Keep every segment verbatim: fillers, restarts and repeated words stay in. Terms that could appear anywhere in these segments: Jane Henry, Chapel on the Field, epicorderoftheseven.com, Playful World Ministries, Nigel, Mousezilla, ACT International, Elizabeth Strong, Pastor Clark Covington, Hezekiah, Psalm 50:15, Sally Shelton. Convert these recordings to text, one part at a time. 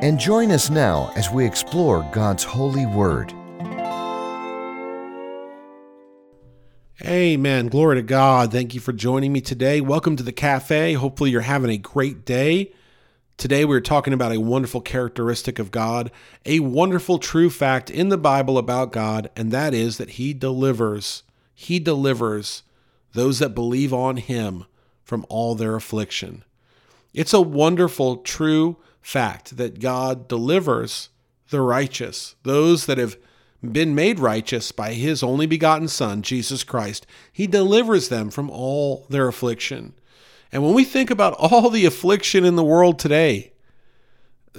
and join us now as we explore God's holy word. Amen. Glory to God. Thank you for joining me today. Welcome to the cafe. Hopefully you're having a great day. Today we're talking about a wonderful characteristic of God, a wonderful true fact in the Bible about God, and that is that He delivers. He delivers those that believe on Him from all their affliction. It's a wonderful, true fact that God delivers the righteous, those that have been made righteous by His only begotten Son, Jesus Christ. He delivers them from all their affliction. And when we think about all the affliction in the world today,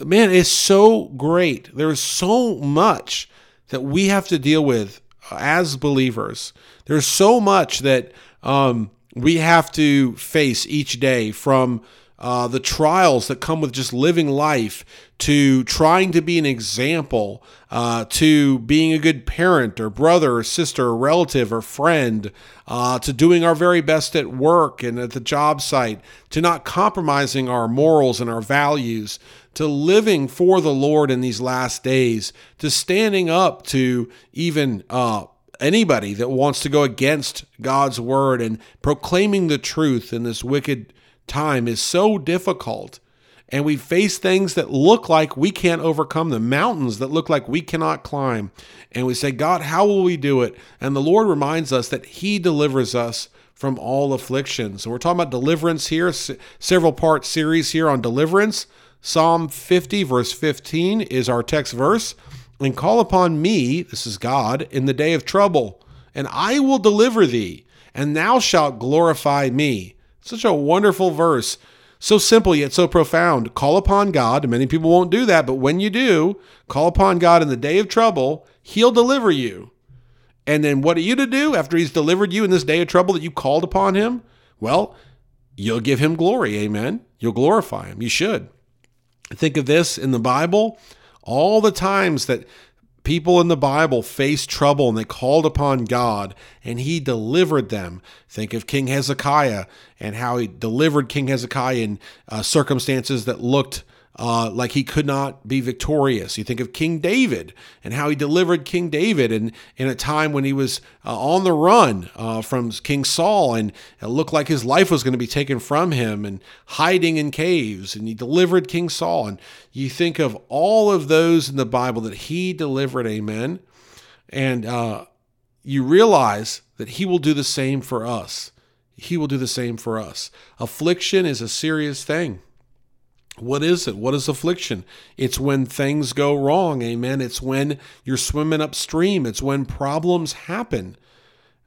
man, it's so great. There's so much that we have to deal with as believers. There's so much that um, we have to face each day, from Uh, the trials that come with just living life, to trying to be an example, uh, to being a good parent or brother or sister or relative or friend, uh, to doing our very best at work and at the job site, to not compromising our morals and our values, to living for the Lord in these last days, to standing up to even uh, anybody that wants to go against God's word and proclaiming the truth in this wicked time is so difficult, and we face things that look like we can't overcome, the mountains that look like we cannot climb, and we say, God, how will we do it? And the Lord reminds us that He delivers us from all afflictions. So we're talking about deliverance here, several part series here on deliverance. Psalm fifty verse fifteen is our text verse, and call upon me, this is God, in the day of trouble, and I will deliver thee, and thou shalt glorify me. Such a wonderful verse, so simple yet so profound. Call upon God. Many people won't do that, but when you do, call upon God in the day of trouble, He'll deliver you. And then what are you to do after He's delivered you in this day of trouble that you called upon Him? Well, you'll give Him glory, amen? You'll glorify Him. You should. Think of this in the Bible, all the times that people in the Bible faced trouble and they called upon God and He delivered them. Think of King Hezekiah and how He delivered King Hezekiah in uh, circumstances that looked uh, like he could not be victorious. You think of King David and how He delivered King David in, in a time when he was uh, on the run uh, from King Saul, and it looked like his life was going to be taken from him and hiding in caves, and He delivered King Saul. And you think of all of those in the Bible that He delivered, amen. And uh, you realize that He will do the same for us. He will do the same for us. Affliction is a serious thing. What is it? What is affliction? It's when things go wrong, amen. It's when you're swimming upstream. It's when problems happen.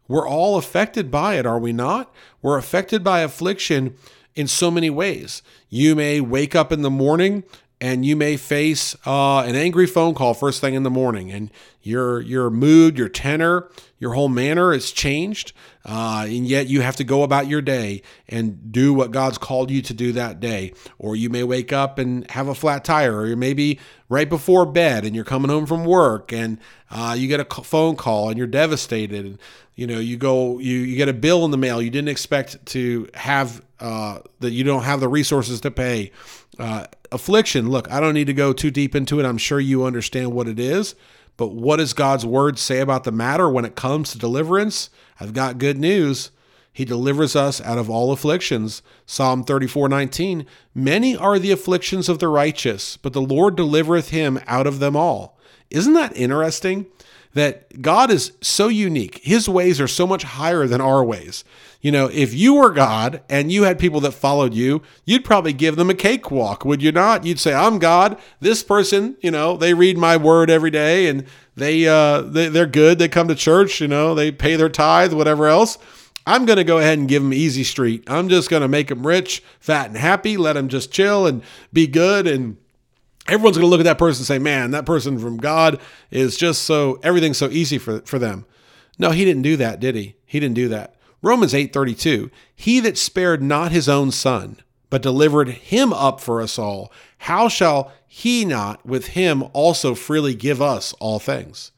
We're all affected by it, are we not? We're affected by affliction in so many ways. You may wake up in the morning and you may face uh, an angry phone call first thing in the morning, and your your mood, your tenor, your whole manner is changed, uh, and yet you have to go about your day and do what God's called you to do that day. Or you may wake up and have a flat tire, or maybe right before bed and you're coming home from work and uh, you get a phone call and you're devastated. And, you know, you go, you you get a bill in the mail you didn't expect to have, uh, that you don't have the resources to pay. Uh, affliction, look, I don't need to go too deep into it. I'm sure you understand what it is, but what does God's word say about the matter when it comes to deliverance? I've got good news. He delivers us out of all afflictions. Psalm thirty-four nineteen, many are the afflictions of the righteous, but the Lord delivereth him out of them all. Isn't that interesting? That God is so unique. His ways are so much higher than our ways. You know, if you were God and you had people that followed you, you'd probably give them a cakewalk, would you not? You'd say, I'm God. This person, you know, they read my word every day, and they, uh, they, they're good. They come to church, you know, they pay their tithe, whatever else. I'm going to go ahead and give them easy street. I'm just going to make them rich, fat, and happy. Let them just chill and be good and everyone's going to look at that person and say, man, that person from God is just so, everything's so easy for, for them. No, he didn't do that, did he? He didn't do that. Romans eight thirty-two, he that spared not his own son, but delivered him up for us all, how shall he not with him also freely give us all things?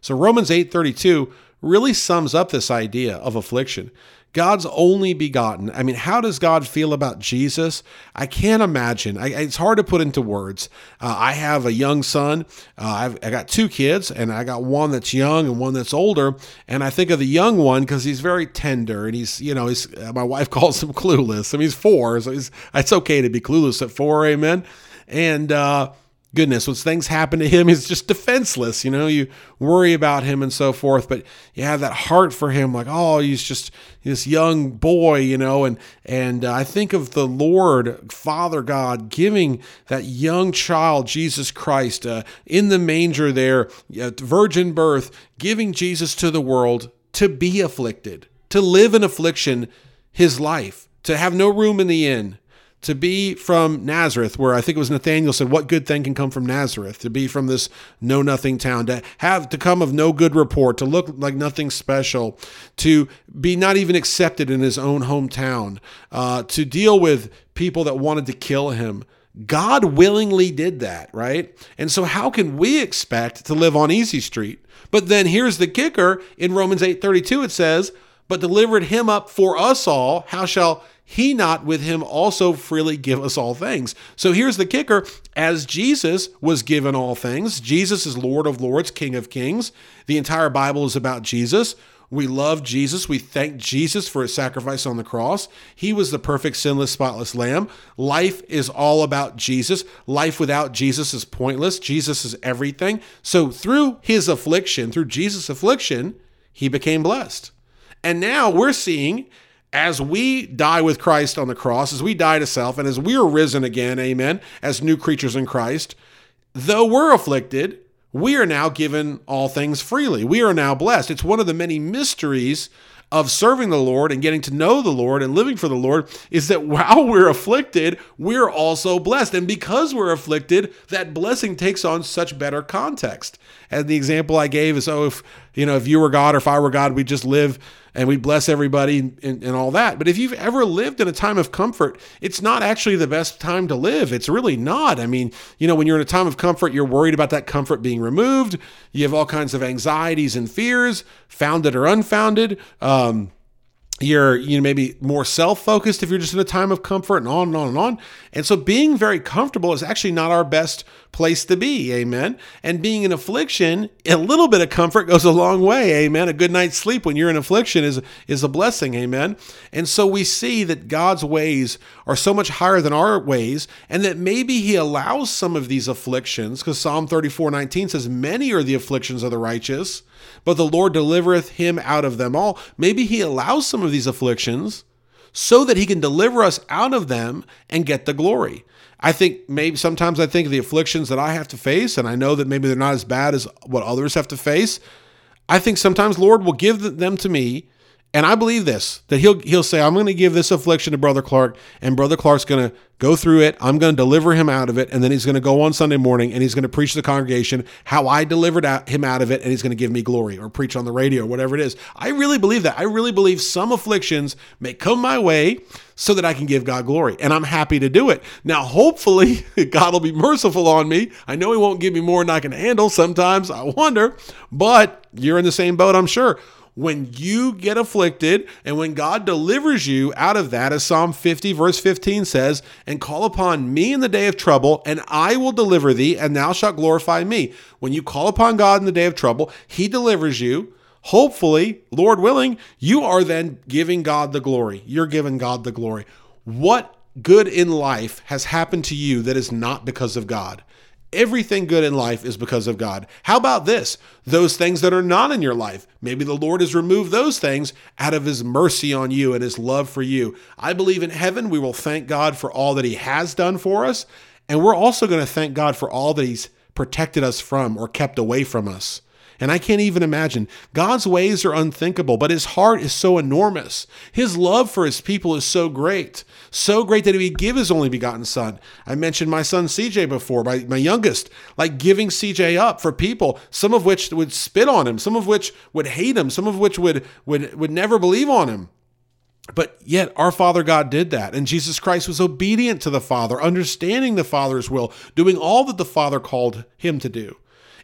So Romans eight thirty-two really sums up this idea of affliction. God's only begotten. I mean, how does God feel about Jesus? I can't imagine. I, it's hard to put into words. Uh, I have a young son. Uh, I've, I got two kids, and I got one that's young and one that's older. And I think of the young one because he's very tender, and he's, you know, he's, uh, my wife calls him clueless. I mean, he's four, so he's, it's okay to be clueless at four, amen? And uh, goodness, when things happen to him, he's just defenseless. You know, you worry about him and so forth, but you have that heart for him, like, oh, he's just this young boy, you know, and and uh, I think of the Lord, Father God, giving that young child, Jesus Christ, uh, in the manger there, uh, virgin birth, giving Jesus to the world to be afflicted, to live in affliction his life, to have no room in the inn, to be from Nazareth, where I think it was Nathaniel said, what good thing can come from Nazareth? To be from this know-nothing town, to have to come of no good report, to look like nothing special, to be not even accepted in his own hometown, uh, to deal with people that wanted to kill him. God willingly did that, right? And so how can we expect to live on Easy Street? But then here's the kicker. In Romans eight thirty-two, it says, but delivered him up for us all, how shall he not with him also freely give us all things? So here's the kicker. As Jesus was given all things, Jesus is Lord of lords, King of kings. The entire Bible is about Jesus. We love Jesus. We thank Jesus for his sacrifice on the cross. He was the perfect, sinless, spotless lamb. Life is all about Jesus. Life without Jesus is pointless. Jesus is everything. So through his affliction, through Jesus' affliction, he became blessed. And now we're seeing, as we die with Christ on the cross, as we die to self, and as we are risen again, amen, as new creatures in Christ, though we're afflicted, we are now given all things freely. We are now blessed. It's one of the many mysteries of serving the Lord and getting to know the Lord and living for the Lord, is that while we're afflicted, we're also blessed. And because we're afflicted, that blessing takes on such better context. And the example I gave is, oh, if you know, if you were God or if I were God, we'd just live and we'd bless everybody and, and, and all that. But if you've ever lived in a time of comfort, it's not actually the best time to live. It's really not. I mean, you know, when you're in a time of comfort, you're worried about that comfort being removed. You have all kinds of anxieties and fears, founded or unfounded. Um, you're, you know, maybe more self-focused if you're just in a time of comfort, and on and on and on. And so being very comfortable is actually not our best place to be, amen. And being in affliction, a little bit of comfort goes a long way, amen. A good night's sleep when you're in affliction is, is a blessing, amen. And so we see that God's ways are so much higher than our ways, and that maybe he allows some of these afflictions, because Psalm thirty-four nineteen says, many are the afflictions of the righteous, but the Lord delivereth him out of them all. Maybe he allows some of these afflictions so that he can deliver us out of them and get the glory. I think maybe sometimes I think of the afflictions that I have to face, and I know that maybe they're not as bad as what others have to face. I think sometimes Lord will give them to me, and I believe this, that he'll he'll say, I'm going to give this affliction to Brother Clark, and Brother Clark's going to go through it. I'm going to deliver him out of it, and then he's going to go on Sunday morning, and he's going to preach to the congregation how I delivered out, him out of it, and he's going to give me glory, or preach on the radio, or whatever it is. I really believe that. I really believe some afflictions may come my way so that I can give God glory, and I'm happy to do it. Now, hopefully, God will be merciful on me. I know he won't give me more than I can handle sometimes. I wonder, but you're in the same boat, I'm sure. When you get afflicted and when God delivers you out of that, as Psalm fifty verse fifteen says, and call upon me in the day of trouble, and I will deliver thee, and thou shalt glorify me. When you call upon God in the day of trouble, he delivers you. Hopefully, Lord willing, you are then giving God the glory. You're giving God the glory. What good in life has happened to you that is not because of God? Everything good in life is because of God. How about this? Those things that are not in your life, maybe the Lord has removed those things out of his mercy on you and his love for you. I believe in heaven we will thank God for all that he has done for us, and we're also going to thank God for all that he's protected us from or kept away from us. And I can't even imagine. God's ways are unthinkable, but his heart is so enormous. His love for his people is so great, so great that he would give his only begotten son. I mentioned my son C J before, my, my youngest, like giving C J up for people, some of which would spit on him, some of which would hate him, some of which would, would, would never believe on him. But yet our Father God did that. And Jesus Christ was obedient to the Father, understanding the Father's will, doing all that the Father called him to do.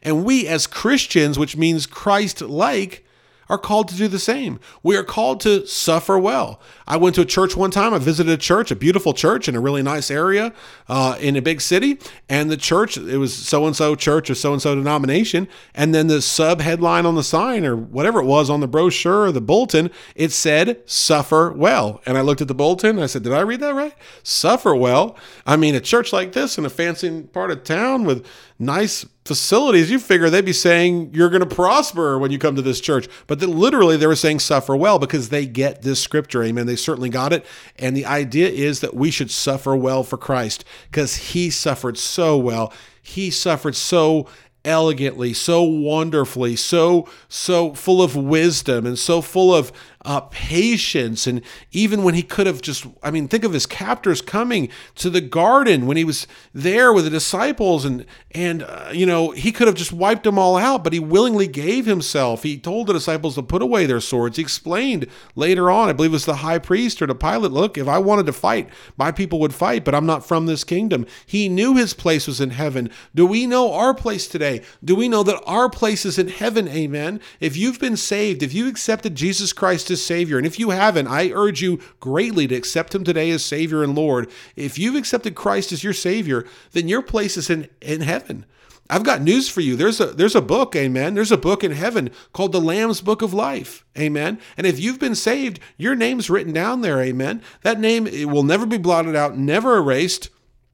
And we as Christians, which means Christ-like, are called to do the same. We are called to suffer well. I went to a church one time. I visited a church, a beautiful church in a really nice area uh, in a big city. And the church, it was so-and-so church or so-and-so denomination. And then the sub-headline on the sign or whatever it was on the brochure or the bulletin, it said, suffer well. And I looked at the bulletin and I said, did I read that right? Suffer well. I mean, a church like this in a fancy part of town with nice facilities, you figure they'd be saying you're going to prosper when you come to this church. But that literally they were saying suffer well because they get this scripture. Amen. They certainly got it. And the idea is that we should suffer well for Christ because he suffered so well. He suffered so elegantly, so wonderfully, so, so full of wisdom and so full of uh, patience. And even when he could have just, I mean, think of his captors coming to the garden when he was there with the disciples and, and, uh, you know, he could have just wiped them all out, but he willingly gave himself. He told the disciples to put away their swords. He explained later on, I believe it was the high priest or the Pilate, look, if I wanted to fight, my people would fight, but I'm not from this kingdom. He knew his place was in heaven. Do we know our place today? Do we know that our place is in heaven? Amen. If you've been saved, if you accepted Jesus Christ as Savior, and if you haven't, I urge you greatly to accept him today as Savior and Lord. If you've accepted Christ as your Savior, then your place is in, in heaven. I've got news for you. There's a there's a book, amen. There's a book in heaven called the Lamb's Book of Life, amen. And if you've been saved, your name's written down there, amen. That name, it will never be blotted out, never erased.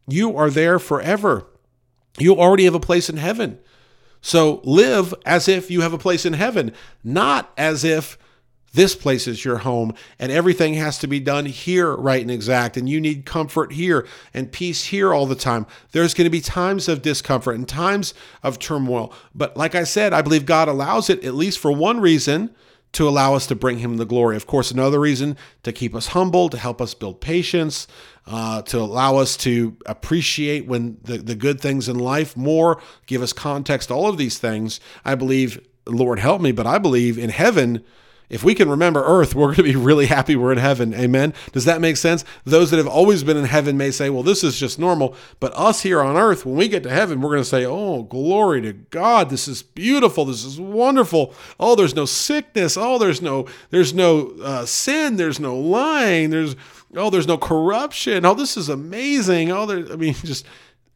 You are there forever. You already have a place in heaven. So live as if you have a place in heaven, not as if this place is your home and everything has to be done here right and exact and you need comfort here and peace here all the time. There's going to be times of discomfort and times of turmoil. But like I said, I believe God allows it at least for one reason, to allow us to bring him the glory. Of course, another reason, to keep us humble, to help us build patience, uh, to allow us to appreciate when the, the good things in life more, give us context, all of these things. I believe, Lord help me, but I believe in heaven, if we can remember earth, we're going to be really happy we're in heaven. Amen. Does that make sense? Those that have always been in heaven may say, well, this is just normal. But us here on earth, when we get to heaven, we're going to say, oh, glory to God. This is beautiful. This is wonderful. Oh, there's no sickness. Oh, there's no, there's no uh, sin. There's no lying. There's, oh, there's no corruption. Oh, this is amazing. Oh, there, I mean, just,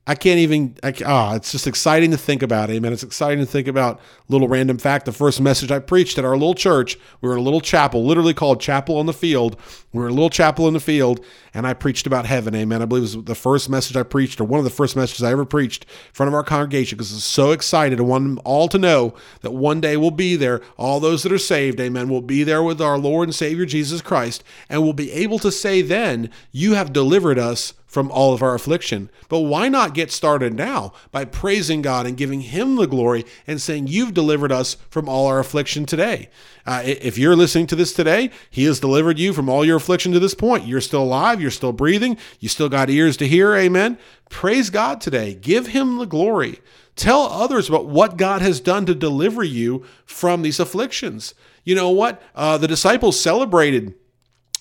I can't even, I, ah, it's just exciting to think about. Amen. It's exciting to think about. Little random fact, the first message I preached at our little church, we were in a little chapel, literally called Chapel on the Field. We were in a little chapel in the field, and I preached about heaven. Amen. I believe it was the first message I preached, or one of the first messages I ever preached in front of our congregation, because I was so excited. I want them all to know that one day we'll be there. All those that are saved, amen, will be there with our Lord and Savior Jesus Christ, and we'll be able to say then, you have delivered us from all of our affliction. But why not get started now by praising God and giving him the glory and saying, you've delivered us from all our affliction today. Uh, if you're listening to this today, he has delivered you from all your affliction to this point. You're still alive. You're still breathing. You still got ears to hear. Amen. Praise God today. Give him the glory. Tell others about what God has done to deliver you from these afflictions. You know what? Uh, the disciples celebrated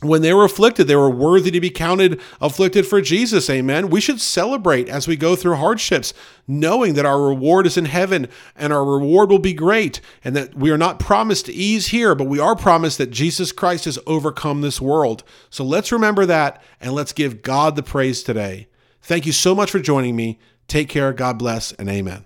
when they were afflicted, they were worthy to be counted afflicted for Jesus. Amen. We should celebrate as we go through hardships, knowing that our reward is in heaven and our reward will be great, and that we are not promised ease here, but we are promised that Jesus Christ has overcome this world. So let's remember that and let's give God the praise today. Thank you so much for joining me. Take care. God bless and amen.